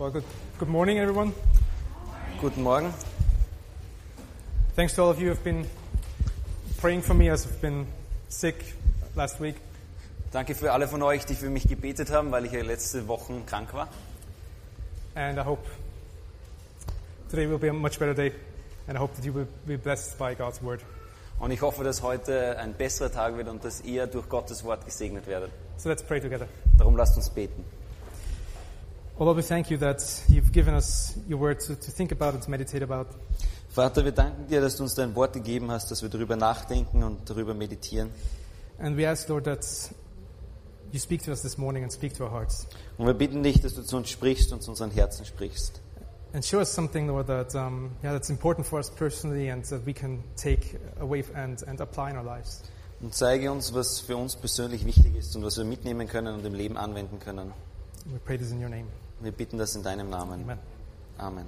Well, good morning, everyone. Guten Morgen. Thanks to all of you who have been praying for me as I've been sick last week. Danke für alle von euch, die für mich gebetet haben, weil ich ja letzte Wochen krank war. And I hope today will be a much better day, and I hope that you will be blessed by God's word. Und ich hoffe, dass heute ein besserer Tag wird und dass ihr durch Gottes Wort gesegnet werdet. So let's pray together. Darum lasst uns beten. Oh Lord, we thank you that you've given us your word to think about and to meditate about. Vater, wir danken dir, dass du uns dein Wort gegeben hast, dass wir darüber nachdenken und darüber meditieren. And we ask, Lord, that you speak to us this morning and speak to our hearts. Und wir bitten dich, dass du zu uns sprichst und zu unseren Herzen sprichst. And show us something, Lord, that that's important for us personally and that we can take away and apply in our lives. Und zeige uns, was für uns persönlich wichtig ist und was wir mitnehmen können und im Leben anwenden können. We pray this in your name. Wir bitten das in deinem Namen. Amen. Amen.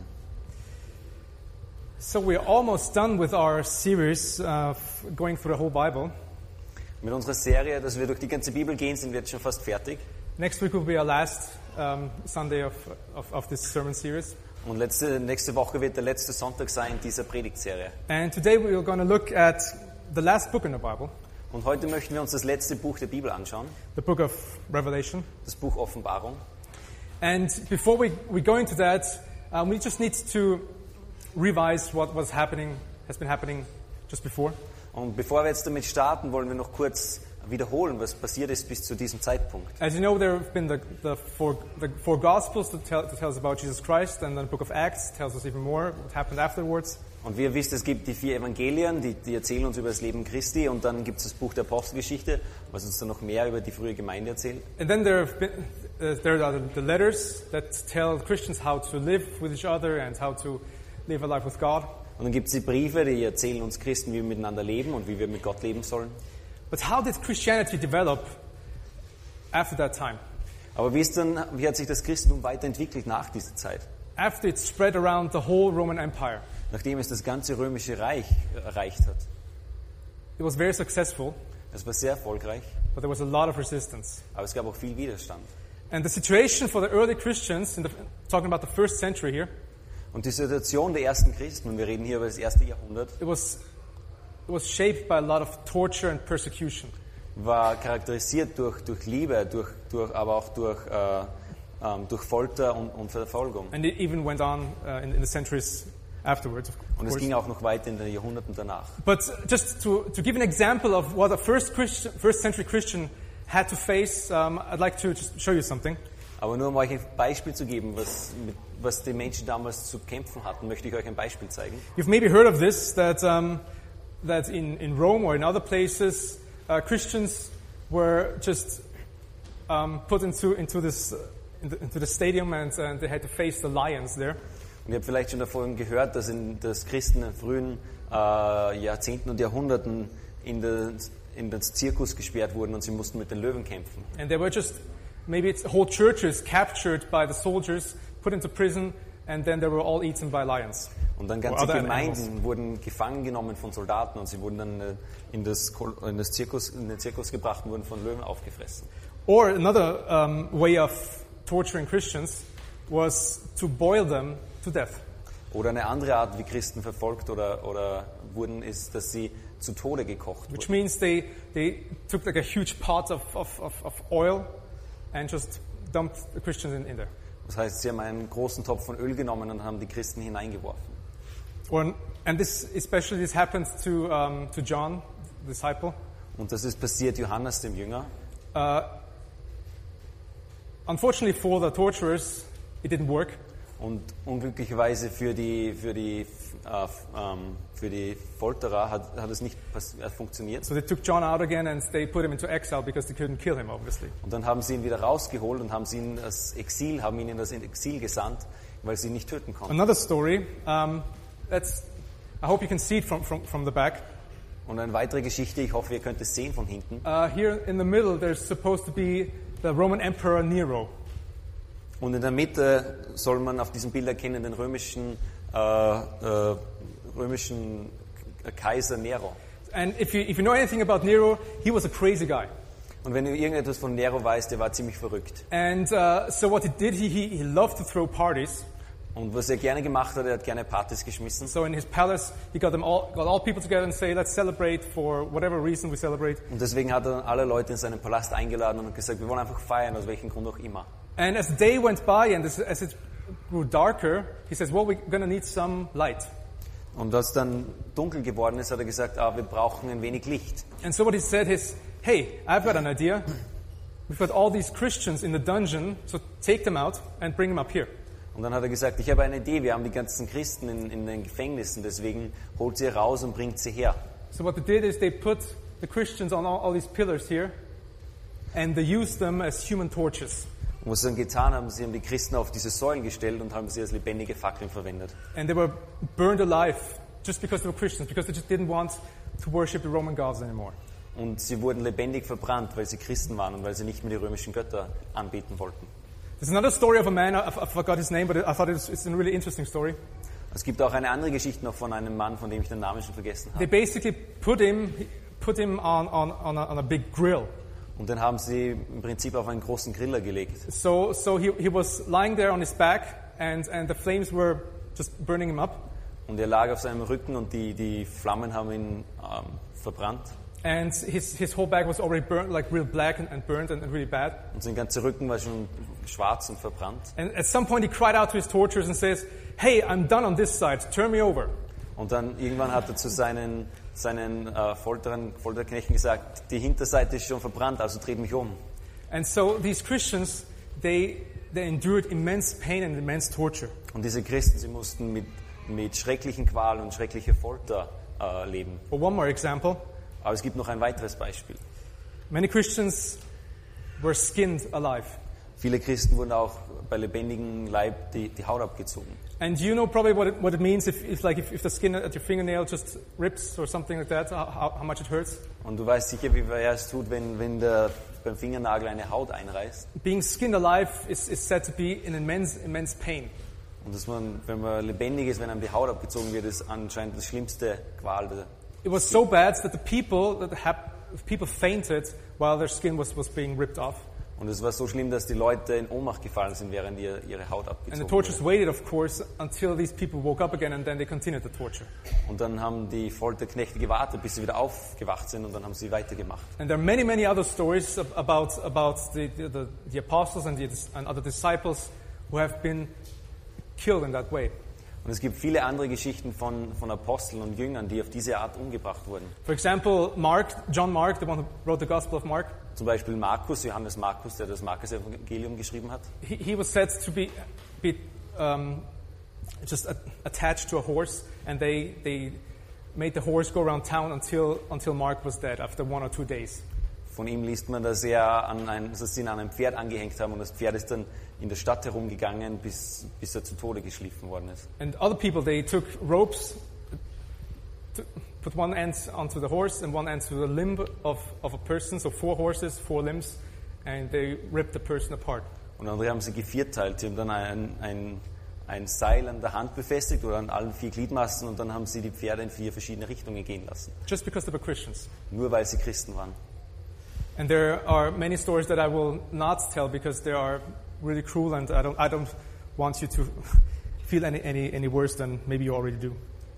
So we're almost done with our series going through the whole Bible. Mit unserer Serie, dass wir durch die ganze Bibel gehen, sind wir jetzt schon fast fertig. Next week will be our last Sunday of this sermon series. Und nächste Woche wird der letzte Sonntag sein dieser Predigtserie. And today we are going to look at the last book in the Bible. Und heute möchten wir uns das letzte Buch der Bibel anschauen. The book of Revelation. Das Buch Offenbarung. And before we go into that, we just need to revise what was happening, has been happening just before. Und bevor wir jetzt damit starten, wollen wir noch kurz wiederholen, was passiert ist bis zu diesem Zeitpunkt. As you know, there have been the four Gospels that tells about Jesus Christ, and then the Book of Acts tells us even more what happened afterwards. Und wie ihr wisst, es gibt die vier Evangelien, die erzählen uns über das Leben Christi, und dann gibt es das Buch der Apostelgeschichte, was uns dann noch mehr über die frühe Gemeinde erzählt. And then there are the letters that tell Christians how to live with each other and how to live a life with God. Und dann gibt es die Briefe, die erzählen uns Christen, wie wir miteinander leben und wie wir mit Gott leben sollen. But how did Christianity develop after that time? Aber wie hat sich das Christentum weiterentwickelt nach dieser Zeit? After it spread around the whole Roman Empire. Nachdem es das ganze römische Reich erreicht hat. It was very successful. Es war sehr erfolgreich. But there was a lot of resistance. Aber es gab auch viel Widerstand. And the situation for the early Christians, talking about the first century here. Und die Situation der ersten Christen, und wir reden hier über das erste Jahrhundert. It was shaped by a lot of torture and persecution. War charakterisiert durch Liebe, aber auch durch Folter und Verfolgung. And it even went on in the centuries afterwards. Und es ging auch noch weiter in den Jahrhunderten danach. But just to give an example of what a first century Christian had to face, I'd like to just show you something. Aber nur um euch ein Beispiel zu geben, was die Menschen damals zu kämpfen hatten, möchte ich euch ein Beispiel zeigen. You've maybe heard of this, that in Rome or in other places, Christians were just put into the stadium, and they had to face the lions there. Und ihr habt vielleicht schon davon gehört, dass Christen in frühen Jahrzehnten und Jahrhunderten in den Zirkus gesperrt wurden und sie mussten mit den Löwen kämpfen. And they were just maybe it's whole churches captured by the soldiers, put into prison, and then they were all eaten by lions. Und dann ganze Gemeinden wurden gefangen genommen von Soldaten und sie wurden dann in den Zirkus gebracht und wurden von Löwen aufgefressen. Or another way of torturing Christians was to boil them to death. Oder eine andere Art, wie Christen verfolgt oder wurden, ist, dass sie zu Tode gekocht wurden. Which means they took like a huge pot of oil and just dumped the Christians in there. Das heißt, sie haben einen großen Topf von Öl genommen und haben die Christen hineingeworfen. And this happened to John, the disciple. Und das ist passiert Johannes dem Jünger. Unfortunately for the torturers, it didn't work. Und unglücklicherweise für die Folterer hat es nicht funktioniert. So they took John out again and they put him into exile because they couldn't kill him, obviously. Und dann haben sie ihn wieder rausgeholt und haben ihn in das Exil gesandt, weil sie ihn nicht töten konnten. Another story. I hope you can see it from the back. Und eine weitere Geschichte. Ich hoffe, ihr könnt es sehen von hinten. Here in the middle, there's supposed to be the Roman Emperor Nero. Und in der Mitte soll man auf diesem Bild erkennen den römischen Kaiser Nero. And if you know anything about Nero, he was a crazy guy. Und wenn du irgendetwas von Nero weißt, der war ziemlich verrückt. And so what he did, he loved to throw parties. Und was er gerne gemacht hat, er hat gerne Partys geschmissen. So in his palace, he got all people together and say, let's celebrate for whatever reason we celebrate. Und deswegen hat er alle Leute in seinen Palast eingeladen und gesagt, wir wollen einfach feiern, aus welchem Grund auch immer. And as the day went by and as it grew darker, he says, well, we're going to need some light. Und als dann dunkel geworden ist, hat er gesagt, wir brauchen ein wenig Licht. And so what he said is, hey, I've got an idea. We've got all these Christians in the dungeon, so take them out and bring them up here. Und dann hat er gesagt, ich habe eine Idee, wir haben die ganzen Christen in den Gefängnissen, deswegen holt sie raus und bringt sie her. So what they did is they put the Christians on all these pillars here and they used them as human torches. Und was sie dann getan haben, sie haben die Christen auf diese Säulen gestellt und haben sie als lebendige Fackeln verwendet. And they were burned alive just because they were Christians, because they just didn't want to worship the Roman gods anymore. Und sie wurden lebendig verbrannt, weil sie Christen waren und weil sie nicht mehr die römischen Götter anbeten wollten. There's another story of a man, I forgot his name, but I thought it's a really interesting story. Es gibt auch eine andere Geschichte noch von einem Mann, von dem ich den Namen schon vergessen habe. They basically put him on a big grill. Und dann haben sie im Prinzip auf einen großen Griller gelegt. So he was lying there on his back and the flames were just burning him up. Und er lag auf seinem Rücken und die Flammen haben ihn verbrannt. And his whole back was already burnt, like real black and burnt and really bad. Und sein ganzer Rücken war schon schwarz und verbrannt. And at some point he cried out to his torturers and says, "Hey, I'm done on this side. Turn me over." Und dann irgendwann hat er zu seinen Folterknechten gesagt, die Hinterseite ist schon verbrannt, also dreht mich um. And so these Christians, they endured immense pain and immense torture. Und diese Christen, sie mussten mit schrecklichen Qualen und schrecklicher Folter leben. For one more example. Aber es gibt noch ein weiteres Beispiel. Many Christians were skinned alive. Viele Christen wurden auch bei lebendigem Leib die Haut abgezogen. And you know probably what it means if the skin at your fingernail just rips or something like that, how much it hurts. Und du weißt sicher, wie weh es tut, wenn beim Fingernagel eine Haut einreißt. Being skinned alive is said to be an immense pain. Und dass man, wenn man lebendig ist, wenn einem die Haut abgezogen wird, ist anscheinend das schlimmste Qual. It was so bad that the people fainted while their skin was being ripped off. Und es war so schlimm, dass die Leute in Ohnmacht gefallen sind, während ihre Haut abgezogen wurde. And the torturers waited, of course, until these people woke up again, and then they continued the torture. Und dann haben die Folterknechte gewartet, bis sie wieder aufgewacht sind, und dann haben sie weitergemacht. And there are many, many other stories about the apostles and other disciples who have been killed in that way. Und es gibt viele andere Geschichten von Aposteln und Jüngern, die auf diese Art umgebracht wurden. For example, John Mark, the one who wrote the Gospel of Mark. Zum Beispiel Markus, Johannes Markus, der das Markus-Evangelium geschrieben hat. He was said to be just attached to a horse, and they made the horse go around town until Mark was dead after 1 or 2 days. Von ihm liest man, dass dass sie ihn an einem Pferd angehängt haben, und das Pferd ist dann in der Stadt herumgegangen, bis er zu Tode geschliffen worden ist. And other people, they took ropes, put one end onto the horse and one end to the limb of a person, so 4 horses, 4 limbs, and they ripped the person apart. Und andere haben sie gevierteilt, sie haben dann ein Seil an der Hand befestigt oder an allen 4 Gliedmaßen, und dann haben sie die Pferde in 4 verschiedene Richtungen gehen lassen. Just because they were Christians. Nur weil sie Christen waren. And there are many stories that I will not tell because they are really cruel, and I don't want you to feel any worse than maybe you already do.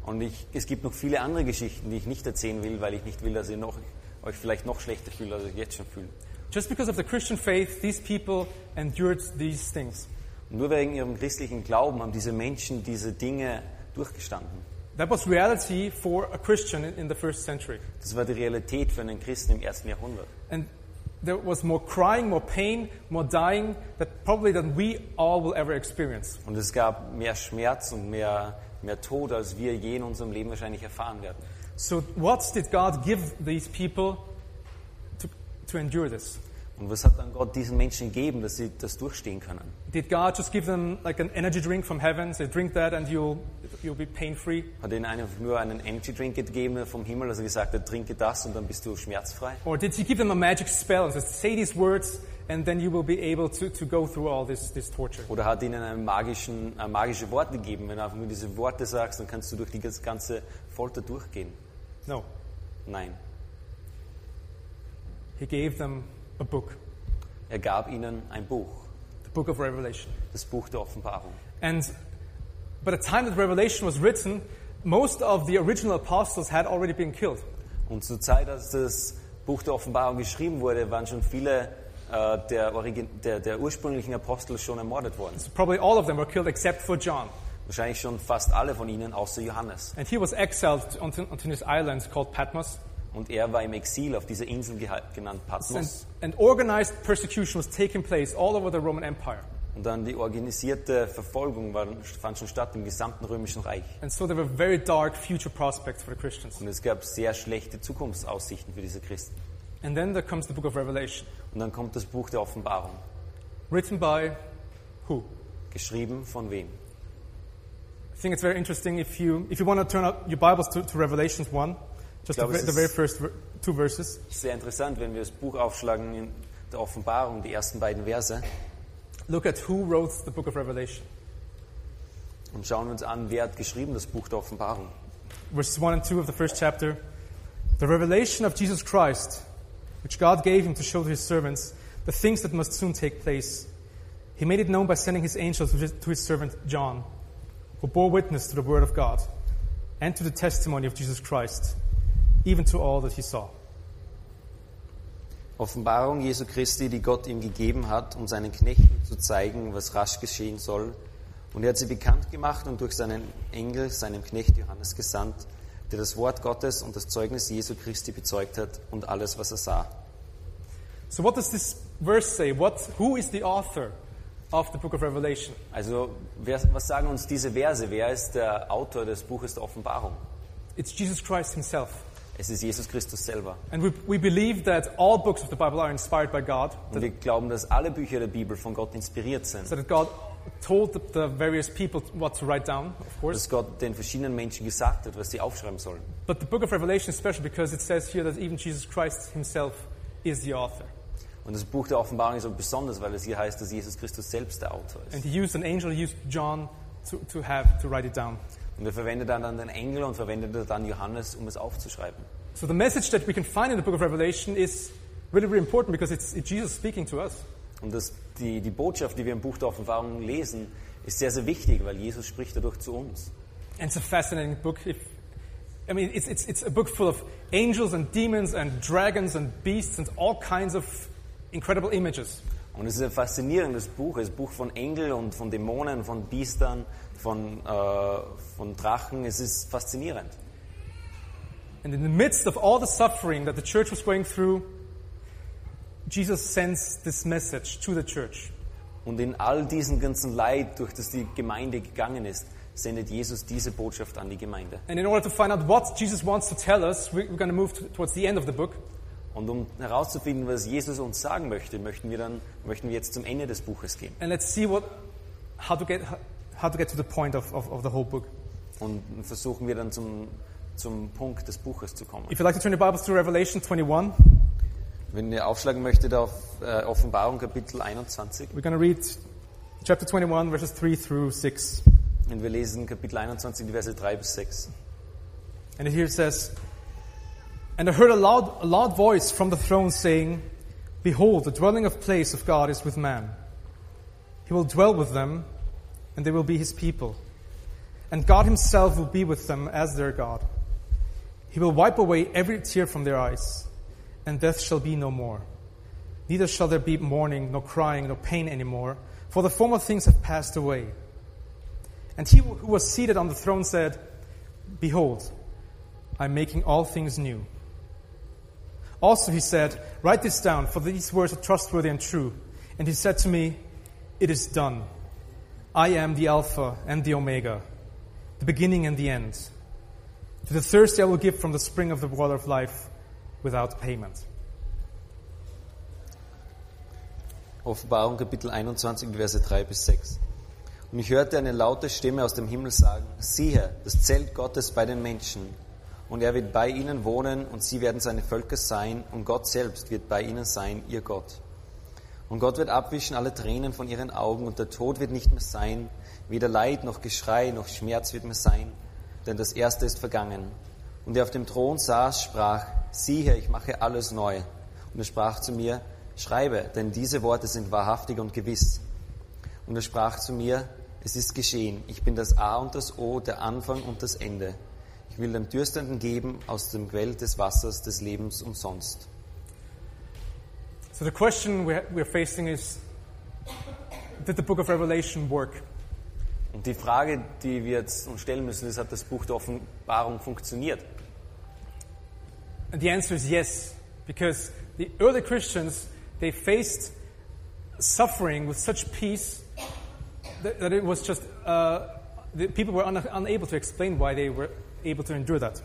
Und es gibt noch viele andere Geschichten, die ich nicht erzählen will, weil ich nicht will, dass ihr euch vielleicht noch schlechter fühlt, als ihr jetzt schon fühlt. Just because of the Christian faith, these people endured these things. Und nur wegen ihrem christlichen Glauben haben diese Menschen diese Dinge durchgestanden. That was reality for a Christian in the first century. Das war die Realität für einen Christen im ersten Jahrhundert. And there was more crying, more pain, more dying that probably than we all will ever experience. Und es gab mehr Schmerz und mehr Tod, als wir je in unserem Leben wahrscheinlich erfahren werden. So what did God give these people to endure this? Und was hat dann Gott diesen Menschen gegeben, dass sie das durchstehen können? Did God just give them like an energy drink from heaven? Say, drink that and you'll be pain free. Hat ihnen einfach nur einen energy drink gegeben vom Himmel, also gesagt hat, trinke das und dann bist du schmerzfrei? Or did he give them a magic spell and said, say these words and then you will be able to go through all this torture? Oder hat ihnen magische Worte gegeben, wenn du einfach nur diese Worte sagst, dann kannst du durch die ganze Folter durchgehen? No. Nein. He gave them a book. Er gab ihnen ein Buch. The book of Revelation. Das Buch der Offenbarung. And by the time that Revelation was written, most of the original apostles had already been killed. Und zur Zeit, als das Buch der Offenbarung geschrieben wurde, waren schon viele der ursprünglichen Apostel schon ermordet worden. So probably all of them were killed except for John. Wahrscheinlich schon fast alle von ihnen, außer Johannes. And he was exiled onto this island called Patmos. Und er war im Exil auf dieser Insel genannt Patmos. And organized persecution was taking place all over the Roman Empire. Und dann die organisierte Verfolgung fand schon statt im gesamten Römischen Reich. And so there were very dark future prospects for the Christians. Und es gab sehr schlechte Zukunftsaussichten für diese Christen. And then there comes the book of Revelation. Und dann kommt das Buch der Offenbarung. Written by who? Geschrieben von wem? I think it's very interesting if you want to turn up your Bibles to Revelation 1, just the very first two verses. Sehr interessant, wenn wir das Buch aufschlagen in der Offenbarung, die ersten beiden Verse. Look at who wrote the book of Revelation. Und schauen wir uns an, wer hat geschrieben das Buch der Offenbarung. Verses 1 and 2 of the first chapter. The revelation of Jesus Christ, which God gave him to show to his servants the things that must soon take place. He made it known by sending his angels to his servant John, who bore witness to the word of God and to the testimony of Jesus Christ, even to all that he saw. Offenbarung Jesu Christi, die Gott ihm gegeben hat, um seinen Knechten zu zeigen, was rasch geschehen soll. Und er hat sie bekannt gemacht und durch seinen Engel, seinem Knecht Johannes gesandt, der das Wort Gottes und das Zeugnis Jesu Christi bezeugt hat und alles, was er sah. So what does this verse say? Who is the author of the book of Revelation? Also, was sagen uns diese Verse? Wer ist der Autor des Buches der Offenbarung? It's Jesus Christ himself. Es ist Jesus Christus selber. And we believe that all books of the Bible are inspired by God. Und wir glauben, dass alle Bücher der Bibel von Gott inspiriert sind. So that God told the various people what to write down, of course. Dass Gott den verschiedenen Menschen gesagt hat, was sie aufschreiben sollen. But the book of Revelation is special because it says here that even Jesus Christ himself is the author. Und das Buch der Offenbarung ist so besonders, weil es hier heißt, dass Jesus Christus selbst der Autor ist. And he used John to write it down. Und er verwendet dann den Engel und verwendet dann Johannes, es aufzuschreiben. So the message that we can find in the book of Revelation is really, really important because it's Jesus speaking to us. Und die Botschaft, die wir im Buch der Offenbarung lesen, ist sehr, sehr wichtig, weil Jesus spricht dadurch zu uns. And it's a fascinating book. It's a book full of angels and demons and dragons and beasts and all kinds of incredible images. Und es ist ein faszinierendes Buch, es ist ein Buch von Engeln und von Dämonen, von Biestern, von Drachen. Es ist faszinierend. And in the midst of all the suffering that the church was going through, Jesus sends this message to the church. Und in all diesem ganzen Leid, durch das die Gemeinde gegangen ist, sendet Jesus diese Botschaft an die Gemeinde. And in order to find out what Jesus wants to tell us, we're going to move towards the end of the book. Und herauszufinden, was Jesus uns sagen möchte, möchten wir jetzt zum Ende des Buches gehen. And let's see how to get to the point of the whole book. Und versuchen wir dann zum Punkt des Buches zu kommen. If you'd like to turn your Bibles to Revelation 21. Wenn ihr aufschlagen möchtet auf Offenbarung Kapitel 21. We're going to read chapter 21 verses 3 through 6. Und wir lesen Kapitel 21 die Verse 3 bis 6. And here it says, And I heard a loud voice from the throne saying, Behold, the dwelling place of God is with man. He will dwell with them, and they will be his people. And God himself will be with them as their God. He will wipe away every tear from their eyes, and death shall be no more. Neither shall there be mourning, nor crying, nor pain anymore, for the former things have passed away. And he who was seated on the throne said, Behold, I am making all things new. Also he said, Write this down, for these words are trustworthy and true. And he said to me, It is done. I am the Alpha and the Omega, the beginning and the end. To the thirsty I will give from the spring of the water of life without payment. Offenbarung Kapitel 21, Verse 3 bis 6. Und ich hörte eine laute Stimme aus dem Himmel sagen, Siehe, das Zelt Gottes bei den Menschen. Und er wird bei ihnen wohnen, und sie werden seine Völker sein, und Gott selbst wird bei ihnen sein, ihr Gott. Und Gott wird abwischen alle Tränen von ihren Augen, und der Tod wird nicht mehr sein, weder Leid noch Geschrei noch Schmerz wird mehr sein, denn das Erste ist vergangen. Und der auf dem Thron saß, sprach, Siehe, ich mache alles neu. Und er sprach zu mir, Schreibe, denn diese Worte sind wahrhaftig und gewiss. Und er sprach zu mir, es ist geschehen, ich bin das A und das O, der Anfang und das Ende. Ich will dem Dürstenden geben aus dem Quell des Wassers des Lebens umsonst. So the question we're facing is, did the book of Revelation work? Und die Frage, die wir jetzt uns stellen müssen, ist, hat das Buch der Offenbarung funktioniert? And the answer is yes, because the early Christians, they faced suffering with such peace that it was just, the people were unable to explain why they were able to endure that.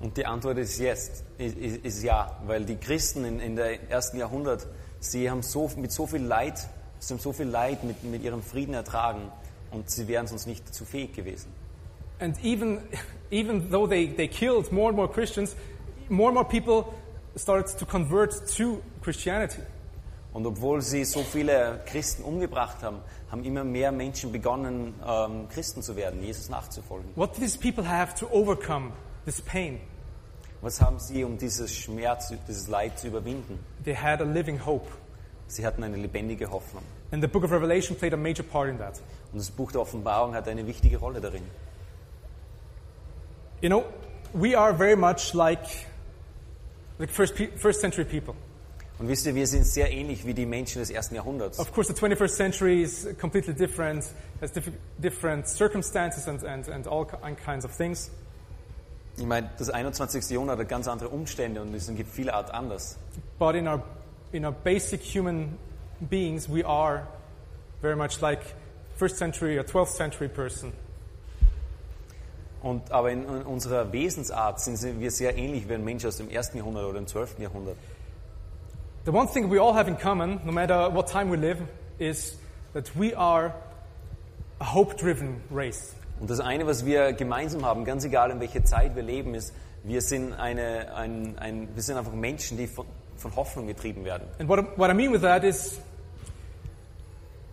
Und die Antwort ist yes, ist ja, weil die Christen in der ersten Jahrhundert, sie haben so viel Leid mit ihrem Frieden ertragen und sie wären sonst nicht dazu fähig gewesen. And even though they killed more and more Christians, more and more people started to convert to Christianity. Und obwohl sie so viele Christen umgebracht haben, haben immer mehr Menschen begonnen, Christen zu werden, Jesus nachzufolgen. What did these people have to overcome this pain? Was haben sie, um dieses Schmerz, dieses Leid zu überwinden? They had a living hope. Sie hatten eine lebendige Hoffnung. And the book of Revelation played a major part in that. Und das Buch der Offenbarung hat eine wichtige Rolle darin. You know, we are very much like first century people. Und wisst ihr, wir sind sehr ähnlich wie die Menschen des ersten Jahrhunderts. Of course, the 21st century is completely different, has different circumstances and all kinds of things. Ich meine, das 21. Jahrhundert hat ganz andere Umstände und es gibt viele Art anders. But in our basic human beings, we are very much like 1st century or 12th century person. Aber in unserer Wesensart sind wir sehr ähnlich wie ein Mensch aus dem 1. Jahrhundert oder dem 12. Jahrhundert. The one thing we all have in common, no matter what time we live, is that we are a hope-driven race. Und das eine, was wir gemeinsam haben, ganz egal in welcher Zeit wir leben, ist, wir sind einfach Menschen, die von Hoffnung getrieben werden. And what I mean with that is,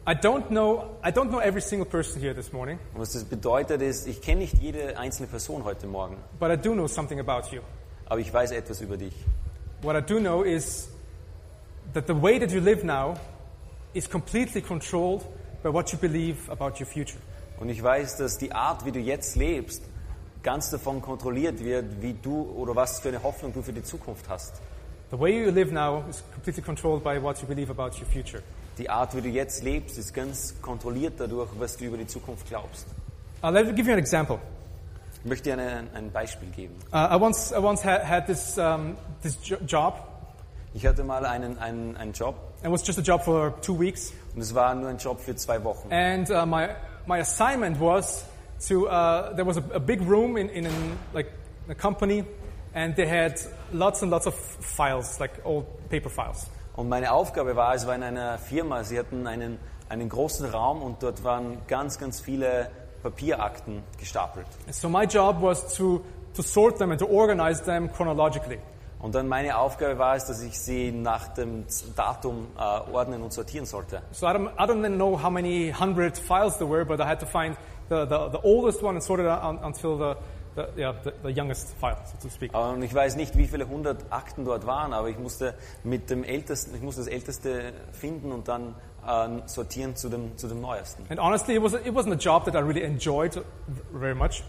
I don't know every single person here this morning. Und was das bedeutet ist, ich kenne nicht jede einzelne Person heute Morgen. But I do know something about you. Aber ich weiß etwas über dich. What I do know is that the way that you live now is completely controlled by what you believe about your future. Und ich weiß, dass die Art, wie du jetzt lebst, ganz davon kontrolliert wird, wie du oder was für eine Hoffnung du für die Zukunft hast. The way you live now is completely controlled by what you believe about your future. Die Art, wie du jetzt lebst, ist ganz kontrolliert dadurch, was du über die Zukunft glaubst. Let me give you an example. Ich möchte dir ein Beispiel geben. I once had this job. Ich hatte mal einen Job. It was just a job for 2 weeks. Und es war nur ein Job für 2 Wochen. And my assignment was to there was a big room in like a company, and they had lots and lots of files, like old paper files. Und meine Aufgabe war, es war in einer Firma. Sie hatten einen großen Raum und dort waren ganz ganz viele Papierakten gestapelt. And so my job was to sort them and to organize them chronologically. Und dann meine Aufgabe war es, dass ich sie nach dem Datum ordnen und sortieren sollte. So I don't know how many 100 files there were, but I had to find the oldest one and sort it out until the youngest file, so to speak. Und ich weiß nicht, wie viele 100 Akten dort waren, aber ich musste das Älteste finden und dann sortieren zu dem Neuesten. And honestly, it wasn't a job that I really enjoyed very much.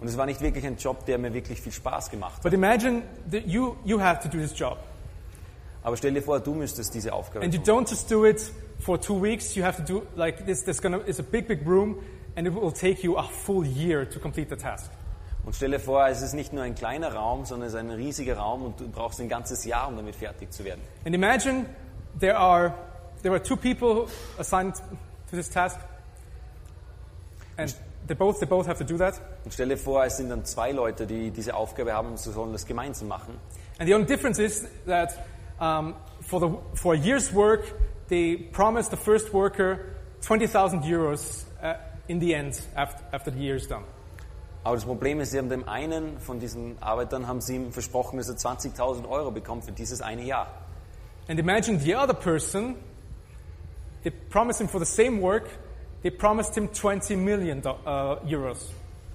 Und es war nicht wirklich ein Job, der mir wirklich viel Spaß gemacht hat. But imagine that you have to do this job. Aber stell dir vor, du müsstest diese Aufgabe machen. And you don't just do it for 2 weeks. You have to do like this. It's a big room, and it will take you a full year to complete the task. Und stell dir vor, es ist nicht nur ein kleiner Raum, sondern es ist ein riesiger Raum, und du brauchst ein ganzes Jahr, um damit fertig zu werden. And imagine there were 2 people assigned to this task. And They both have to do that. Und stell dir vor, es sind dann 2 Leute, die diese Aufgabe haben, und sie sollen das gemeinsam machen. And the only difference is that for a year's work, they promised the first worker 20,000 euros in the end after the year is done. Aber das Problem ist, sie haben dem einen von diesen Arbeitern haben sie ihm versprochen, dass er 20.000 Euro bekommt für dieses eine Jahr. And imagine the other person, they promised him for the same work. They promised him 20 million euros.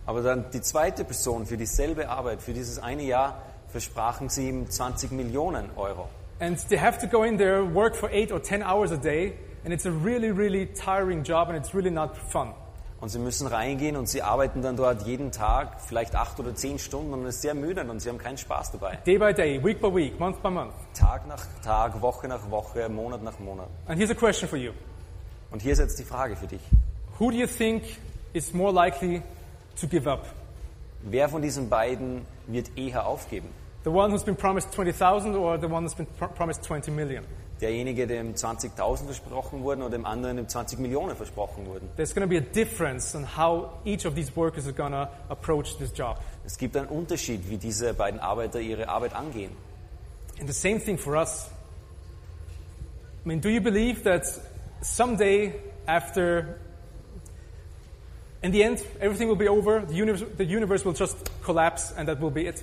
Aber dann die zweite Person für dieselbe Arbeit, für dieses eine Jahr, versprachen sie ihm 20 Millionen Euro. And they have to go in there, work for 8 or 10 hours a day. And it's a really, really tiring job and it's really not fun. Und sie müssen reingehen und sie arbeiten dann dort jeden Tag, vielleicht 8 oder 10 Stunden und es ist sehr müde und sie haben keinen Spaß dabei. Day by day, week by week, month by month. Tag nach Tag, Woche nach Woche, Monat nach Monat. And here's a question for you. Und hier ist jetzt die Frage für dich. Who do you think is more likely to give up? Wer von diesen beiden wird eher aufgeben? The one who's been promised 20,000 or the one who's been promised 20 million? Derjenige, dem 20.000 versprochen wurden oder dem anderen, dem 20 Millionen versprochen wurden. There's going to be a difference on how each of these workers are going to approach this job. Es gibt einen Unterschied, wie diese beiden Arbeiter ihre Arbeit angehen. And the same thing for us. I mean, do you believe that someday after, in the end, everything will be over, the universe will just collapse and that will be it?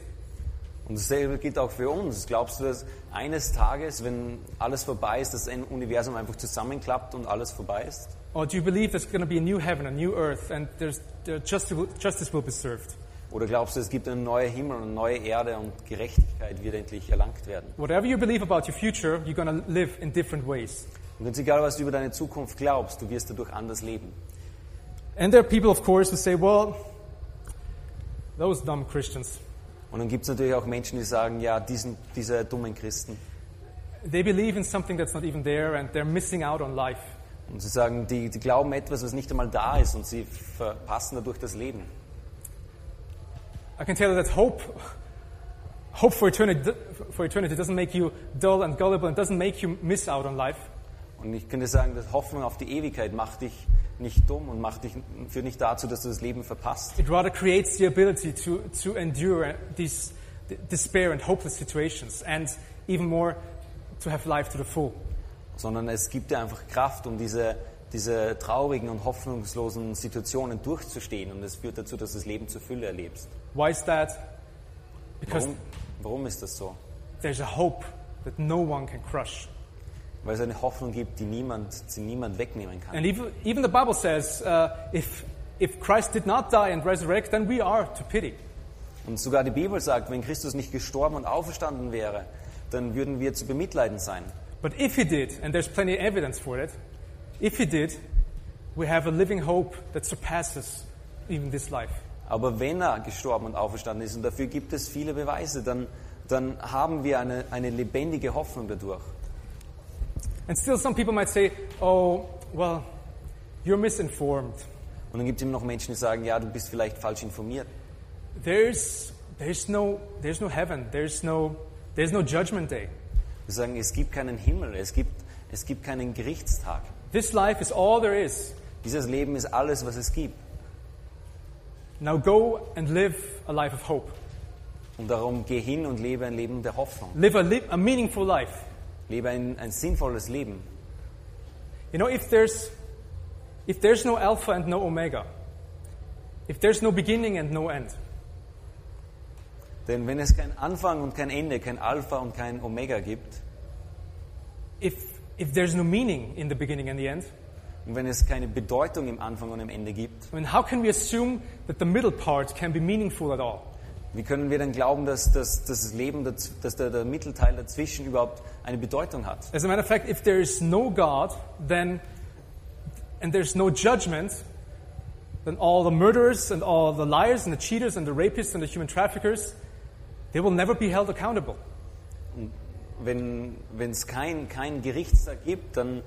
Und dasselbe gilt auch für uns. Glaubst du, dass eines Tages, wenn alles vorbei ist, das Universum einfach zusammenklappt und alles vorbei ist? Or do you believe there's going to be a new heaven, a new earth, and justice will be served? Oder glaubst du, es gibt einen neuen Himmel und eine neue Erde und Gerechtigkeit wird endlich erlangt werden? Whatever you believe about your future, you're going to live in different ways. Und ganz egal, was du über deine Zukunft glaubst, du wirst dadurch anders leben. And there are people, of course, who say, well, those dumb Christians. Und dann gibt es natürlich auch Menschen, die sagen, ja, diese dummen Christen. They believe in something that's not even there and they're missing out on life. Und sie sagen, die glauben etwas, was nicht einmal da ist und sie verpassen dadurch das Leben. I can tell you that hope for eternity doesn't make you dull and gullible and doesn't make you miss out on life. Und ich könnte sagen, dass Hoffnung auf die Ewigkeit macht dich nicht dumm und führt nicht dazu, dass du das Leben verpasst. It rather creates the ability to endure these despair and hopeless situations and even more to have life to the full. Sondern es gibt dir einfach Kraft, um diese traurigen und hoffnungslosen Situationen durchzustehen und es führt dazu, dass du das Leben zur Fülle erlebst. Why is that? Because warum ist das so? There's a hope that no one can crush. Weil es eine Hoffnung gibt, die niemand wegnehmen kann. And even the Bible says, if Christ did not die and resurrect, then we are to pity. Und sogar die Bibel sagt, wenn Christus nicht gestorben und auferstanden wäre, dann würden wir zu bemitleiden sein. But if he did, and there's plenty of evidence for it, if he did, we have a living hope that surpasses even this life. Aber wenn er gestorben und auferstanden ist, und dafür gibt es viele Beweise, dann haben wir eine lebendige Hoffnung dadurch. And still some people might say, oh, well, you're misinformed. Und dann gibt es immer noch Menschen, die sagen, ja, du bist vielleicht falsch informiert. There's no heaven, there's no judgment day. Sie sagen, es gibt keinen Himmel, es gibt keinen Gerichtstag. This life is all there is. Dieses Leben ist alles, was es gibt. Now go and live a life of hope. Und darum geh hin und lebe ein Leben der Hoffnung. Live a meaningful life. Lebe ein sinnvolles Leben. You know, if there's no alpha and no omega, if there's no beginning and no end. Denn wenn es keinen Anfang und kein Ende, kein Alpha und kein Omega gibt, if there's no meaning in the beginning and the end, und wenn es keine Bedeutung im Anfang und im Ende gibt, I mean, how can we assume that the middle part can be meaningful at all? Wie können wir dann glauben, dass das Leben, dass der Mittelteil dazwischen überhaupt eine Bedeutung hat? As a matter of fact, if there is no God, then and there's no judgment, then all the murderers and all the liars and the cheaters and the rapists and the human traffickers, they will never be held accountable. Und wenn es kein Gerichtstag gibt, dann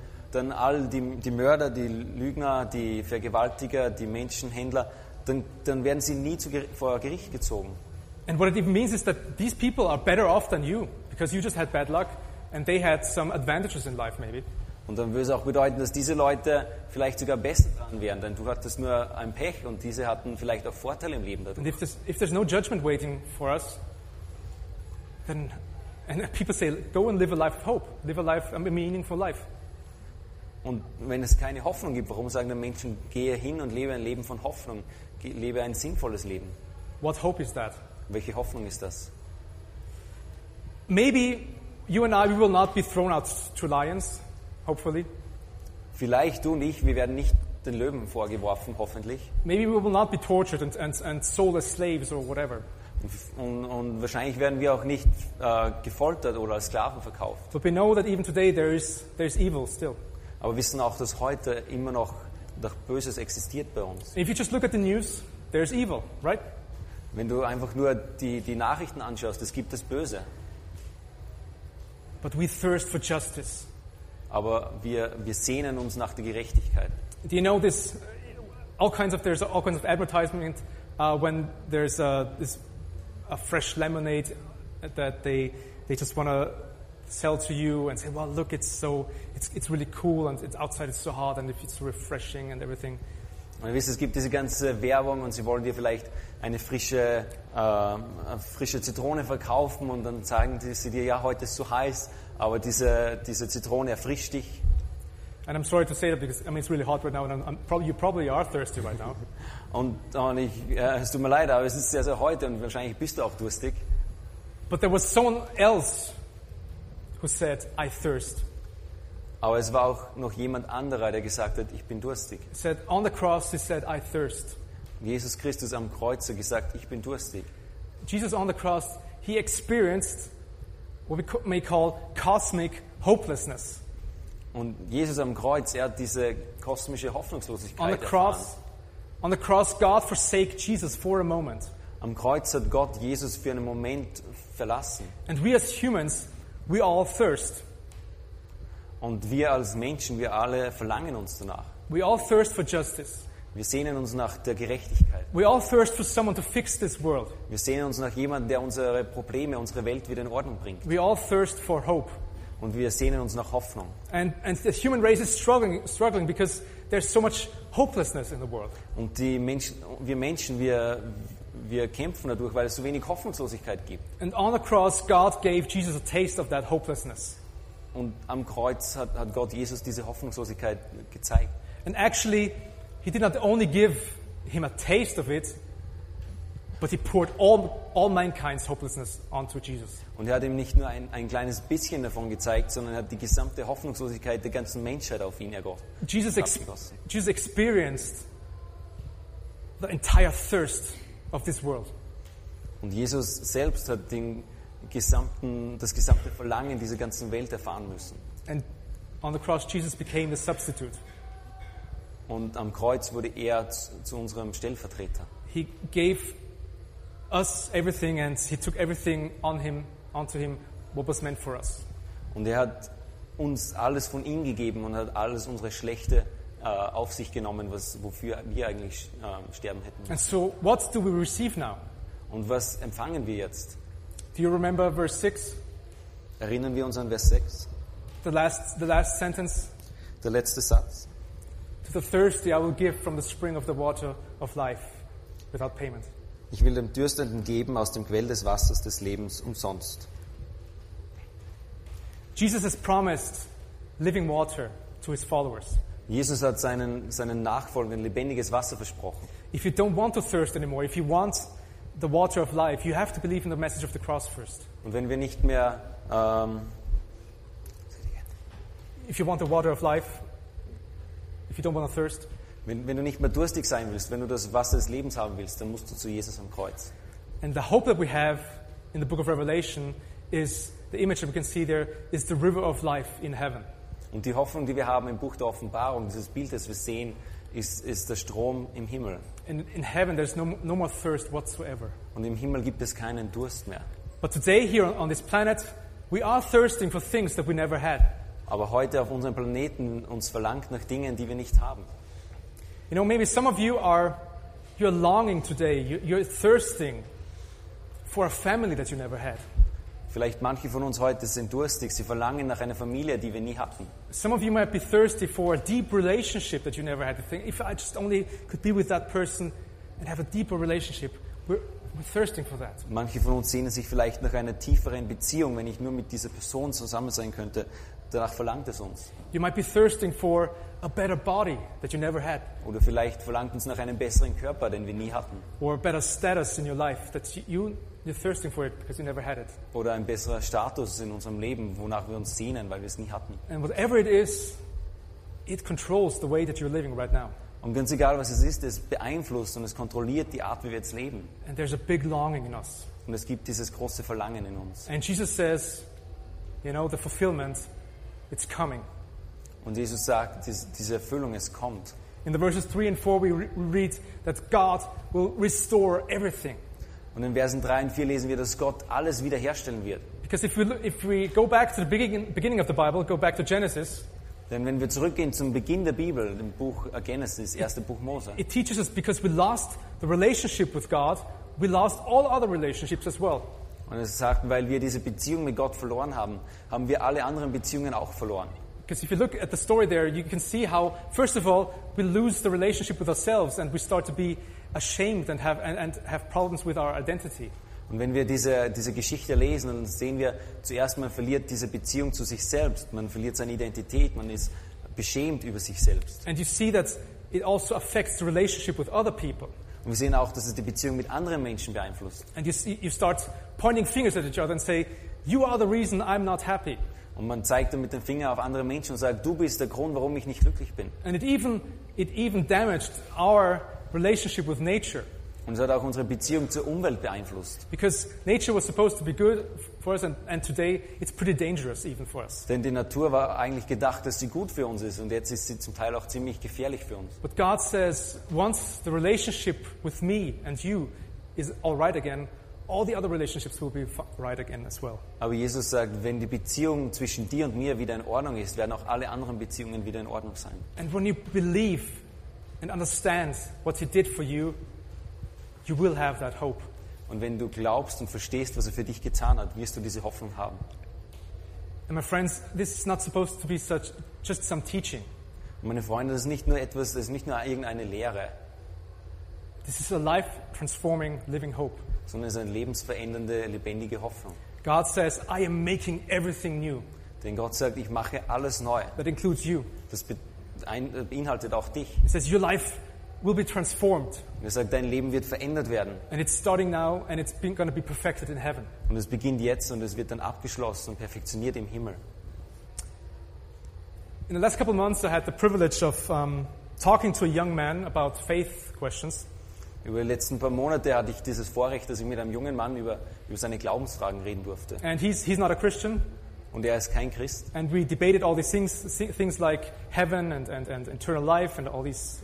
all die Mörder, die Lügner, die Vergewaltiger, die Menschenhändler, dann werden sie nie vor Gericht gezogen. And what it even means is that these people are better off than you, because you just had bad luck and they had some advantages in life maybe. Und dann würde es auch bedeuten, dass diese Leute vielleicht sogar besser dran wären, denn du hattest nur ein Pech und diese hatten vielleicht auch Vorteile im Leben dadurch. And if there's no judgment waiting for us, then and people say, go and live a life of hope, live a meaningful life. Und wenn es keine Hoffnung gibt, warum sagen dann Menschen, gehe hin und lebe ein Leben von Hoffnung, lebe ein sinnvolles Leben? What hope is that? Welche Hoffnung ist das? Maybe you and I, we will not be thrown out to lions, hopefully. Vielleicht du und ich, wir werden nicht den Löwen vorgeworfen, hoffentlich. Maybe we will not be tortured and sold as slaves or whatever. Und wahrscheinlich werden wir auch nicht gefoltert oder als Sklaven verkauft. But we know that even today there is evil still. Aber wissen auch, dass heute immer noch das Böses existiert bei uns. If you just look at the news, there's evil, right? Wenn du einfach nur die Nachrichten anschaust, es gibt das Böse. But we thirst for justice. Aber wir sehnen uns nach der Gerechtigkeit. Do you know this? There's all kinds of advertisement when there's a fresh lemonade that they just want to sell to you and say, well, look, it's really cool and it's outside it's so hot and it's refreshing and everything. Und ihr wisst, es gibt diese ganze Werbung und sie wollen dir vielleicht eine frische Zitrone verkaufen und dann sagen sie dir, ja, heute ist so heiß, aber diese Zitrone erfrischt dich. And I'm sorry to say that because it's really hot right now and you probably are thirsty right now. und es tut mir leid, aber es ist sehr, sehr heute und wahrscheinlich bist du auch durstig. But there was someone else who said, I thirst. Aber es war auch noch jemand anderer, der gesagt hat, ich bin durstig. Said, on the cross, he said, I thirst. Jesus Christus am Kreuz hat gesagt, ich bin durstig. Jesus on the cross, he experienced what we may call cosmic hopelessness. Und Jesus am Kreuz, er hat diese kosmische Hoffnungslosigkeit erfahren. On the cross, God forsake Jesus for a moment. Am Kreuz hat Gott Jesus für einen Moment verlassen. And we as humans, we all thirst. Und wir als Menschen, wir alle verlangen uns danach. We all thirst for justice. Wir sehnen uns nach der Gerechtigkeit. We all thirst for someone to fix this world. Wir sehnen uns nach jemandem, der unsere Probleme, unsere Welt wieder in Ordnung bringt. We all thirst for hope. Und wir sehnen uns nach Hoffnung. And the human race is struggling because there's so much hopelessness in the world. Und wir Menschen, wir kämpfen dadurch, weil es so wenig Hoffnungslosigkeit gibt. And on the cross, God gave Jesus a taste of that hopelessness. Und am Kreuz hat Gott Jesus diese Hoffnungslosigkeit gezeigt. And actually, he did not only give him a taste of it, but he poured all mankind's hopelessness onto Jesus. Und er hat ihm nicht nur ein kleines bisschen davon gezeigt, sondern er hat die gesamte Hoffnungslosigkeit der ganzen Menschheit auf ihn ergossen. Jesus experienced the entire thirst of this world. Und Jesus selbst hat das gesamte Verlangen dieser ganzen Welt erfahren müssen. And on the cross, Jesus became the substitute. Und am Kreuz wurde er zu unserem Stellvertreter. He gave us everything and he took everything onto him what was meant for us. Und er hat uns alles von ihm gegeben und hat alles unsere Schlechte auf sich genommen, wofür wir eigentlich sterben hätten müssen. And so what do we receive now? Und was empfangen wir jetzt? Do you remember verse 6? Erinnern wir uns an Vers 6? The last sentence. Der letzte Satz. To the thirsty I will give from the spring of the water of life without payment. Ich will dem Dürstenden geben aus dem Quell des Wassers des Lebens umsonst. Jesus has promised living water to his followers. Jesus hat seinen Nachfolgern lebendiges Wasser versprochen. If you don't want to thirst anymore, if you want the water of life, you have to believe in the message of the cross first. Und wenn wir nicht mehr if you want the water of life, if you don't want to thirst, wenn du nicht mehr durstig sein willst, wenn du das Wasser des Lebens haben willst, dann musst du zu Jesus am Kreuz. And the hope that we have in the book of Revelation is the image that we can see there is the river of life in heaven. Und die Hoffnung, die wir haben im Buch der Offenbarung, dieses Bild, das wir sehen, ist der Strom im Himmel. In heaven there's no more thirst whatsoever. Und im Himmel gibt es keinen Durst mehr. But today here on this planet we are thirsting for things that we never had. Aber heute auf unserem Planeten uns verlangt nach Dingen, die wir nicht haben. You know, maybe some of you you're longing today. You're thirsting for a family that you never had. Vielleicht manche von uns heute sind durstig. Sie verlangen nach einer Familie, die wir nie hatten. Some of you might be thirsty for a deep relationship that you never had. To think, if I just only could be with that person and have a deeper relationship, we're thirsting for that. Manche von uns sehnen sich vielleicht nach einer tieferen Beziehung. Wenn ich nur mit dieser Person zusammen sein könnte, danach verlangt es uns. You might be thirsting for a better body that you never had. Oder vielleicht verlangt uns nach einem besseren Körper, den wir nie hatten. Or a better status in your life that you're thirsting for it because you never had it. Oder ein besserer Status in unserem Leben, wonach wir uns sehnen, weil wir es nie hatten. And whatever it is, it controls the way that you're living right now. Und ganz egal was es ist, es beeinflusst und es kontrolliert die Art, wie wir jetzt leben. And there's a big longing in us. Und es gibt dieses große Verlangen in uns. And Jesus says, you know, the fulfillment, it's coming. Und Jesus sagt, diese Erfüllung, es kommt. In the verses 3 and 4 we read that God will restore everything. Und in Versen 3 und 4 lesen wir, dass Gott alles wiederherstellen wird. Because if we go back to the beginning of the Bible, go back to Genesis. Denn wenn wir zurückgehen zum Beginn der Bibel, dem Buch Genesis, erste Buch Mose. It teaches us, because we lost the relationship with God, we lost all other relationships as well. Und es sagt, weil wir diese Beziehung mit Gott verloren haben, haben wir alle anderen Beziehungen auch verloren. Because if you look at the story there, you can see how, first of all, we lose the relationship with ourselves and we start to be ashamed and have problems with our identity. Und wenn wir diese Geschichte lesen, dann sehen wir zuerst, man verliert diese Beziehung zu sich selbst, man verliert seine Identität, man ist beschämt über sich selbst. And you see that it also affects the relationship with other people. Und wir sehen auch, dass es die Beziehung mit anderen Menschen beeinflusst. And you start pointing fingers at each other and say, you are the reason I'm not happy. Und man zeigt dann mit dem Finger auf andere Menschen und sagt, du bist der Grund, warum ich nicht glücklich bin. And it even damaged our relationship with nature. Und es hat auch unsere Beziehung zur Umwelt beeinflusst. Because nature was supposed to be good for us, and today it's pretty dangerous even for us. Denn die Natur war eigentlich gedacht, dass sie gut für uns ist, und jetzt ist sie zum Teil auch ziemlich gefährlich für uns. But God says, once the relationship with me and you is all right again, all the other relationships will be right again as well. Aber Jesus sagt, wenn die Beziehung zwischen dir und mir wieder in Ordnung ist, werden auch alle anderen Beziehungen wieder in Ordnung sein. And when you believe and understand what He did for you, you will have that hope. Und wenn du glaubst und verstehst, was für dich getan hat, wirst du diese Hoffnung haben. And my friends, this is not supposed to be just some teaching. Und meine Freunde, das ist nicht nur irgendeine Lehre. This is a life-transforming, living hope. Sondern es ist eine lebensverändernde, lebendige Hoffnung. God says, I am making everything new. Denn Gott sagt, ich mache alles neu. That includes you. Das beinhaltet auch dich. He says, your life will be transformed. Er sagt, dein Leben wird verändert werden. And it's starting now, and it's going to be perfected in heaven. Und es beginnt jetzt und es wird dann abgeschlossen und perfektioniert im Himmel. In the last couple of months, I had the privilege of talking to a young man about faith questions. Über die letzten paar Monate hatte ich dieses Vorrecht, dass ich mit einem jungen Mann über seine Glaubensfragen reden durfte. And he's not a Christian. Und er ist kein Christ. And we debated all these things like heaven and eternal life and all these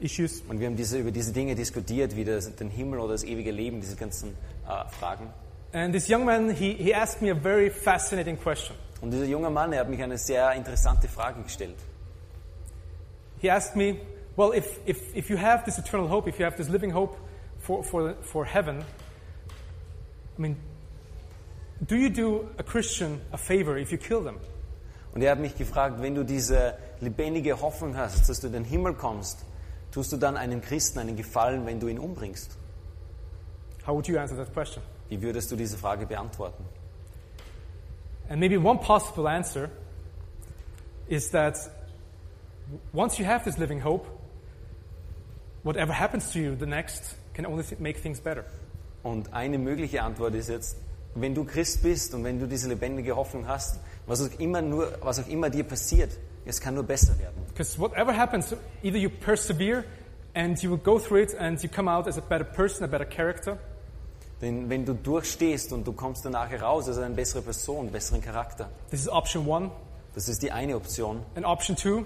issues. Und wir haben über diese Dinge diskutiert, wie den Himmel oder das ewige Leben, diese ganzen Fragen. And this young man, he asked me a very fascinating question. Und dieser junge Mann, er hat mich eine sehr interessante Frage gestellt. He asked me, well, if you have this eternal hope, if you have this living hope for heaven, I mean, do you do a Christian a favor if you kill them? Und er hat mich gefragt, wenn du diese lebendige Hoffnung hast, dass du in den Himmel kommst, tust du dann einem Christen einen Gefallen, wenn du ihn umbringst? How would you answer that question? Wie würdest du diese Frage beantworten? And maybe one possible answer is that once you have this living hope, whatever happens to you, the next can only make things better. Und eine mögliche Antwort ist jetzt, wenn du Christ bist und wenn du diese lebendige Hoffnung hast, was auch immer dir passiert, es kann nur besser werden. Because whatever happens, either you persevere and you will go through it and you come out as a better person, a better character. Denn wenn du durchstehst und du kommst danach heraus als eine bessere Person, besseren Charakter. This is option one. Das ist die eine Option. And option two.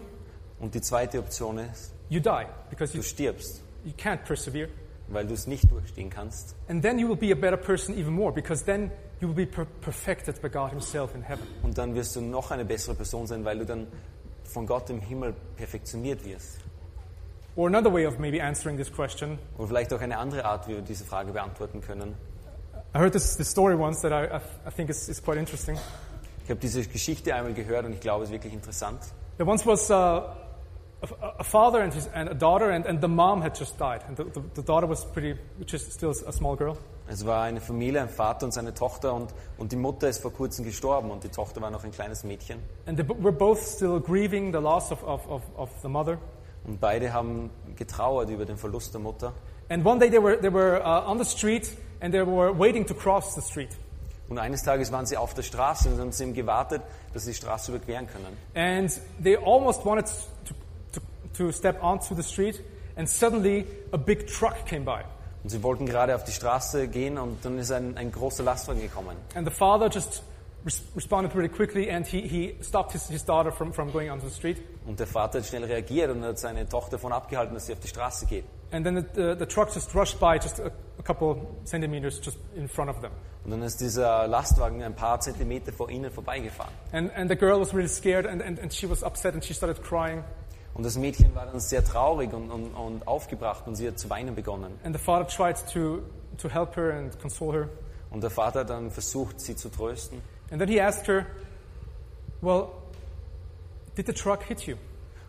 Und die zweite Option ist, you die, because du stirbst. You can't persevere. Weil du es nicht durchstehen kannst. And then you will be a better person even more, because then you will be perfected by God Himself in heaven. Und dann wirst du noch eine bessere Person sein, weil du dann von Gott im Himmel perfektioniert wirst. Or another way of maybe answering this question. Oder vielleicht auch eine andere Art, wie wir diese Frage beantworten können. I heard this story once that I think is quite interesting. Ich habe diese Geschichte einmal gehört und ich glaube, es ist wirklich interessant. There once was a father and a daughter, and the mom had just died, and the daughter was still a small girl. Es war eine Familie, ein Vater und seine Tochter, und die Mutter ist vor kurzem gestorben und die Tochter war noch ein kleines Mädchen. And they were both still grieving the loss of the mother. Und beide haben getrauert über den Verlust der Mutter. And one day they were on the street and they were waiting to cross the street. Und eines Tages waren sie auf der Straße und haben sie ihm gewartet, dass sie die Straße überqueren können. And they almost wanted to step onto the street, and suddenly a big truck came by. Und sie wollten gerade auf die Straße gehen und dann ist ein großer Lastwagen gekommen. And the father just responded really quickly and he stopped his daughter from going onto the street. Und der Vater hat schnell reagiert und hat seine Tochter davon abgehalten, dass sie auf die Straße geht. And then the truck just rushed by just a couple centimeters just in front of them. Und dann ist dieser Lastwagen ein paar Zentimeter vor ihnen vorbeigefahren. And the girl was really scared and she was upset and she started crying. Und das Mädchen war dann sehr traurig und aufgebracht und sie hat zu weinen begonnen. And the father tried to help her and console her. Und der Vater hat dann versucht, sie zu trösten. And then he asked her, well, did the truck hit you?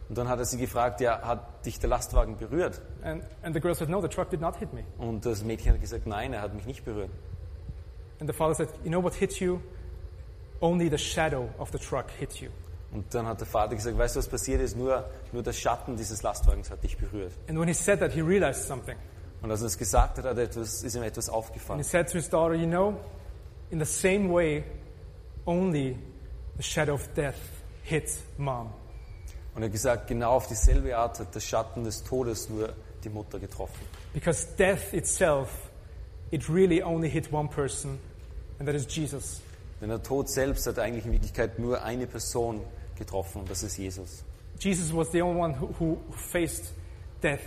Und dann hat er sie gefragt, ja, hat dich der Lastwagen berührt? And the girl said, no, the truck did not hit me. Und das Mädchen hat gesagt, nein, er hat mich nicht berührt. And the father said, you know what hit you? Only the shadow of the truck hit you. Und dann hat der Vater gesagt, weißt du, was passiert ist? Nur der Schatten dieses Lastwagens hat dich berührt. And when he said that, he realized something. Und als er es gesagt hat, ist ihm etwas aufgefallen. And he said to his daughter, you know, in the same way, only the shadow of death hit mom. Und er hat gesagt, genau auf dieselbe Art hat der Schatten des Todes nur die Mutter getroffen. Because death itself, it really only hit one person, and that is Jesus. Denn der Tod selbst hat eigentlich in Wirklichkeit nur eine Person getroffen, und das ist Jesus. Jesus was the only one who faced death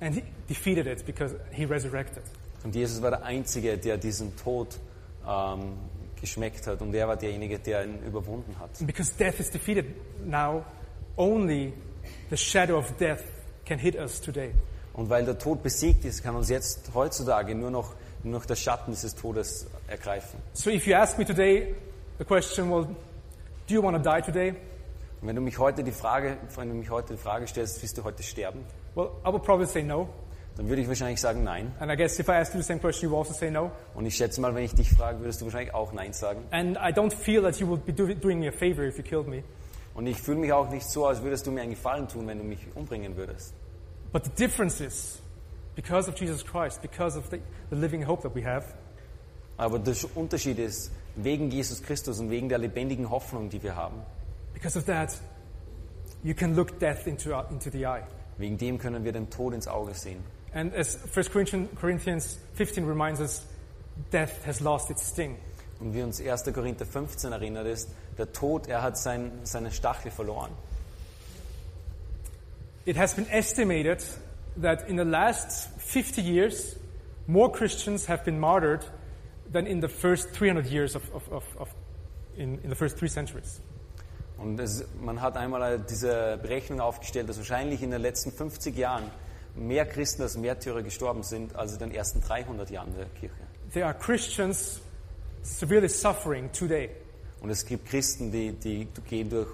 and he defeated it because he resurrected. Und Jesus war der Einzige, der diesen Tod geschmeckt hat, und er war derjenige, der ihn überwunden hat. Because death is defeated now, only the shadow of death can hit us today. Und weil der Tod besiegt ist, kann uns jetzt heutzutage nur noch der Schatten dieses Todes ergreifen. So if you ask me today the question, well, do you want to die today? Und wenn du mich heute die Frage stellst, willst du heute sterben? Well, I would probably say no. Dann würde ich wahrscheinlich sagen nein. And I guess if I asked you the same question, you would also say no. Und ich schätze mal, wenn ich dich frage, würdest du wahrscheinlich auch nein sagen. And I don't feel that you would be doing me a favor if you killed me. Und ich fühle mich auch nicht so, als würdest du mir einen Gefallen tun, wenn du mich umbringen würdest. But the difference is, because of Jesus Christ, because of the living hope that we have. Aber der Unterschied ist, wegen Jesus Christus und wegen der lebendigen Hoffnung, die wir haben. Because of that, you can look death into the eye. Wegen dem können wir den Tod ins Auge sehen. And as 1 Corinthians 15 reminds us, death has lost its sting. Und wie uns 1. Korinther 15 erinnert ist, der Tod, er hat seine Stachel verloren. It has been estimated that in the last 50 years, more Christians have been martyred than in the first 300 years in the first three centuries. Und man hat einmal diese Berechnung aufgestellt, dass wahrscheinlich in den letzten 50 Jahren mehr Christen als Märtyrer gestorben sind als in den ersten 300 Jahren der Kirche. There are Christians severely suffering today. Und es gibt Christen, die gehen durch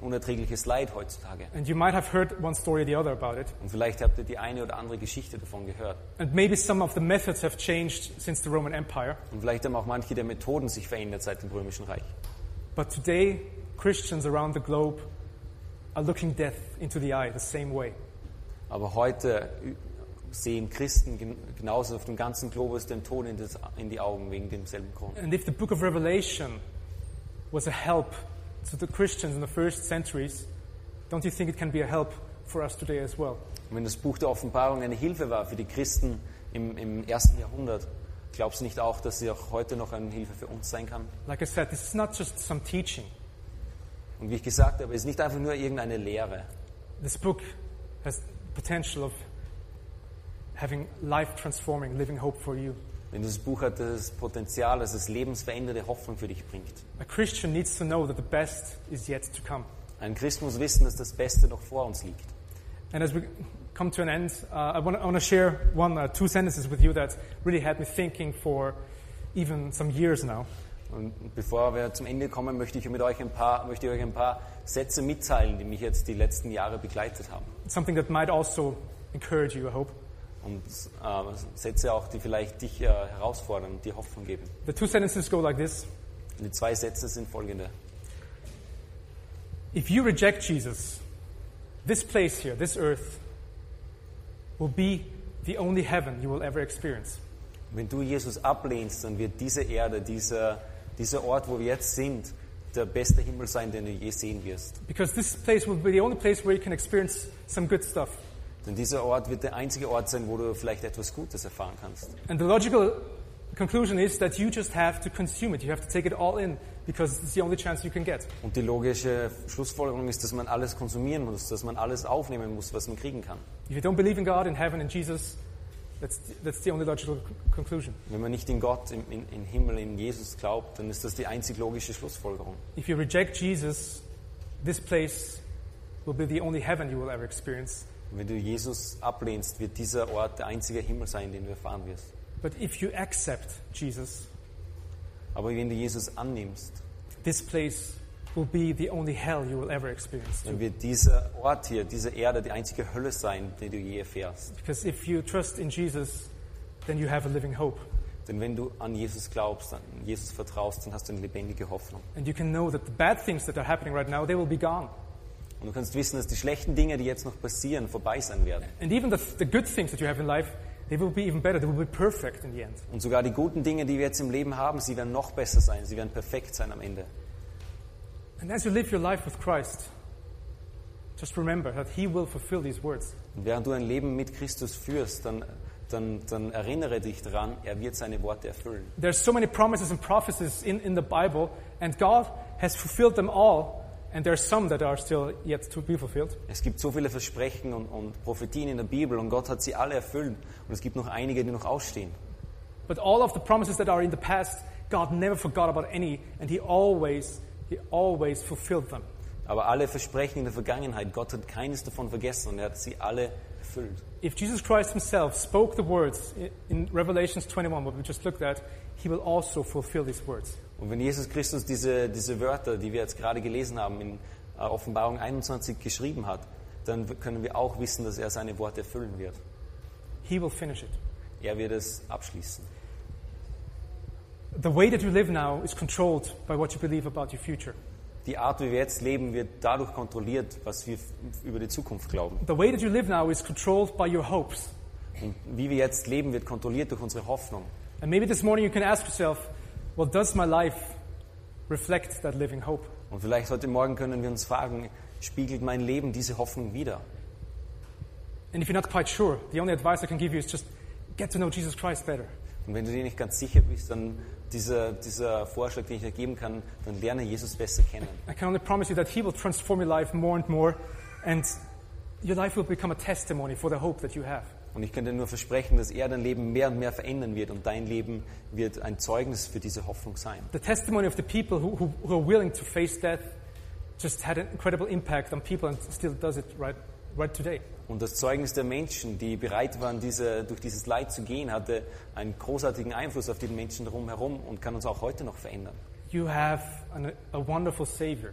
unerträgliches Leid heutzutage. And you might have heard one story or the other about it. Und vielleicht habt ihr die eine oder andere Geschichte davon gehört. And maybe some of the methods have changed since the Roman Empire. Und vielleicht haben auch manche der Methoden sich verändert seit dem Römischen Reich. But today Christians around the globe are looking death into the eye the same way. Aber heute sehen Christen genauso auf dem ganzen Globus den Tod in die Augen wegen demselben Grund. And if the book of Revelation was a help to the Christians in the first centuries, don't you think it can be a help for us today as well? Wenn das Buch der Offenbarung eine Hilfe war für die Christen im ersten Jahrhundert, glaubst du nicht auch, dass sie auch heute noch eine Hilfe für uns sein kann? Like I said, this is not just some teaching. Und wie ich gesagt habe, es ist nicht einfach nur irgendeine Lehre. This book has the potential of having life-transforming, living hope for you. Denn das Buch hat das Potenzial, dass es lebensverändernde Hoffnung für dich bringt. A Christian needs to know that the best is yet to come. Ein Christ muss wissen, dass das Beste noch vor uns liegt. And as we come to an end, I want to share two sentences with you that really had me thinking for even some years now. Und bevor wir zum Ende kommen, möchte ich euch ein paar Sätze mitteilen, die mich jetzt die letzten Jahre begleitet haben. Something that might also encourage you, I hope. Und Sätze auch, die vielleicht dich herausfordern und dir Hoffnung geben. The two sentences go like this. Die zwei Sätze sind folgende. If you reject Jesus, this place here, this earth, will be the only heaven you will ever experience. Wenn du Jesus ablehnst, dann wird diese Erde, dieser Ort, wo wir jetzt sind, der beste Himmel sein, den du je sehen wirst. Because this place will be the only place where you can experience some good stuff. Denn dieser Ort wird der einzige Ort sein, wo du vielleicht etwas Gutes erfahren kannst. And the logical conclusion is that you just have to consume it. You have to take it all in, because it's the only chance you can get. Und die logische Schlussfolgerung ist, dass man alles konsumieren muss, dass man alles aufnehmen muss, was man kriegen kann. If you don't believe in God, in heaven, in Jesus, that's the only logical conclusion. Wenn man nicht in Gott, in Himmel, in Jesus glaubt, dann ist das die einzig logische Schlussfolgerung. If you reject Jesus, this place will be the only heaven you will ever experience. Wenn du Jesus ablehnst, wird dieser Ort der einzige Himmel sein, den du erfahren wirst. But if you accept Jesus, aber wenn du Jesus annimmst, this place will be the only hell you will ever experience. Dann wird dieser Ort hier, diese Erde, die einzige Hölle sein, die du je erfährst. Because if you trust in Jesus, then you have a living hope. Denn wenn du an Jesus glaubst, an Jesus vertraust, dann hast du eine lebendige Hoffnung. And you can know that the bad things that are happening right now, they will be gone. Und du kannst wissen, dass die schlechten Dinge, die jetzt noch passieren, vorbei sein werden. And even the good things that you have in life, they will be even better. They will be perfect in the end. Und sogar die guten Dinge, die wir jetzt im Leben haben, sie werden noch besser sein. Sie werden perfekt sein am Ende. And as you live your life with Christ, just remember that He will fulfill these words. Und während du ein Leben mit Christus führst, dann erinnere dich daran, er wird seine Worte erfüllen. There's so many promises and prophecies in the Bible, and God has fulfilled them all. And there are some that are still yet to be fulfilled. Es gibt so viele Versprechen und Prophetien in der Bibel, und Gott hat sie alle erfüllt, und es gibt noch einige, die noch ausstehen. But all of the promises that are in the past, God never forgot about any, and he always fulfilled them. Aber alle Versprechen in der Vergangenheit, Gott hat keines davon vergessen, und er hat sie alle erfüllt. If Jesus Christ himself spoke the words in Revelation 21, what we just looked at, he will also fulfill these words. Und wenn Jesus Christus diese Wörter, die wir jetzt gerade gelesen haben, in Offenbarung 21 geschrieben hat, dann können wir auch wissen, dass er seine Worte erfüllen wird. He will finish it. Er wird es abschließen. The way that you live now is controlled by what you believe about your future. Die Art, wie wir jetzt leben, wird dadurch kontrolliert, was wir über die Zukunft glauben. The way that you live now is controlled by your hopes. Und wie wir jetzt leben, wird kontrolliert durch unsere Hoffnung. And maybe this morning you can ask yourself, well, does my life reflect that living hope? Und vielleicht heute Morgen können wir uns fragen, spiegelt mein Leben diese Hoffnung wider? And if you're not quite sure, the only advice I can give you is just get to know Jesus Christ better. Und wenn du dir nicht ganz sicher bist, dann dieser Vorschlag, den ich dir geben kann, dann lerne Jesus besser kennen. I can only promise you that he will transform your life more and more, and your life will become a testimony for the hope that you have. Und ich kann dir nur versprechen, dass er dein Leben mehr und mehr verändern wird, und dein Leben wird ein Zeugnis für diese Hoffnung sein. The testimony of the people who are willing to face death just had an incredible impact on people and still does it right today. Und das Zeugnis der Menschen, die bereit waren, durch dieses Leid zu gehen, hatte einen großartigen Einfluss auf die Menschen drumherum und kann uns auch heute noch verändern. You have a wonderful Savior.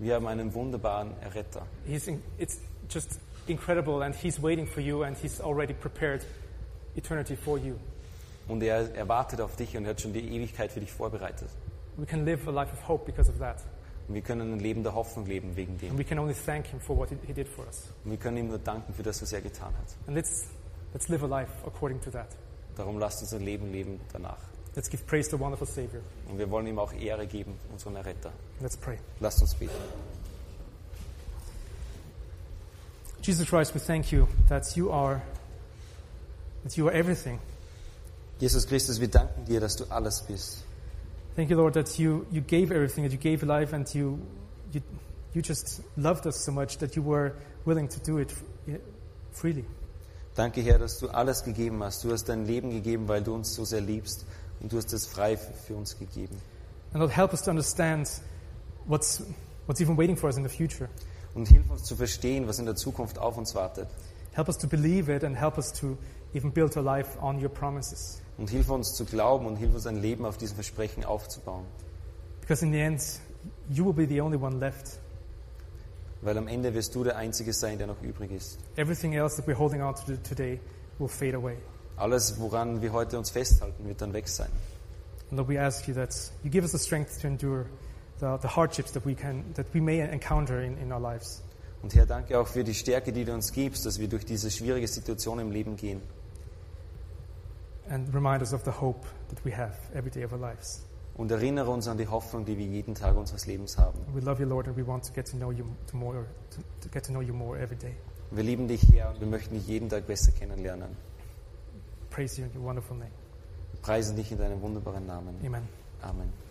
Wir haben einen wunderbaren Erretter. It's just incredible, and he's waiting for you, and he's already prepared eternity for you. Und er wartet auf dich, und hat schon die Ewigkeit für dich vorbereitet. We can live a life of hope because of that. Und wir können ein Leben der Hoffnung leben wegen dem. And we can only thank him for what he did for us. Und wir können ihm nur danken für das, was er getan hat. And let's live a life according to that. Darum lasst uns ein Leben leben danach. Let's give praise to the wonderful Savior. Und wir wollen ihm auch Ehre geben, unseren Erretter. Let's pray. Lasst uns beten. Jesus Christ, we thank you that you are everything. Jesus Christus, wir danken dir, dass du alles bist. Thank you, Lord, that you gave everything, that you gave life, and you just loved us so much that you were willing to do it freely. Danke, Herr, dass du alles gegeben hast. Du hast dein Leben gegeben, weil du uns so sehr liebst, und du hast es frei für uns gegeben. And Lord, help us to understand what's even waiting for us in the future. Und hilf uns zu verstehen, was in der Zukunft auf uns wartet. Help us to believe it, and help us to even build our life on your promises. Und hilf uns zu glauben, und hilf uns ein Leben auf diesen Versprechen aufzubauen. Because in the end, you will be the only one left. Weil am Ende wirst du der Einzige sein, der noch übrig ist. Everything else that we're holding on to today will fade away. Alles, woran wir heute uns festhalten, wird dann weg sein. And Lord, we ask you that you give us the strength to endure the hardships that we may encounter in our lives. Und Herr, danke auch für die Stärke, die du uns gibst, dass wir durch diese schwierige Situation im Leben gehen. And remind us of the hope that we have every day of our lives. Und erinnere uns an die Hoffnung, die wir jeden Tag unseres Lebens haben. We love you, Lord, and we want to get to know you more every day. Wir lieben dich, Herr, und wir möchten dich jeden Tag besser kennenlernen. Praise you in your wonderful name. Preisen dich in deinem wunderbaren Namen. Amen. Amen.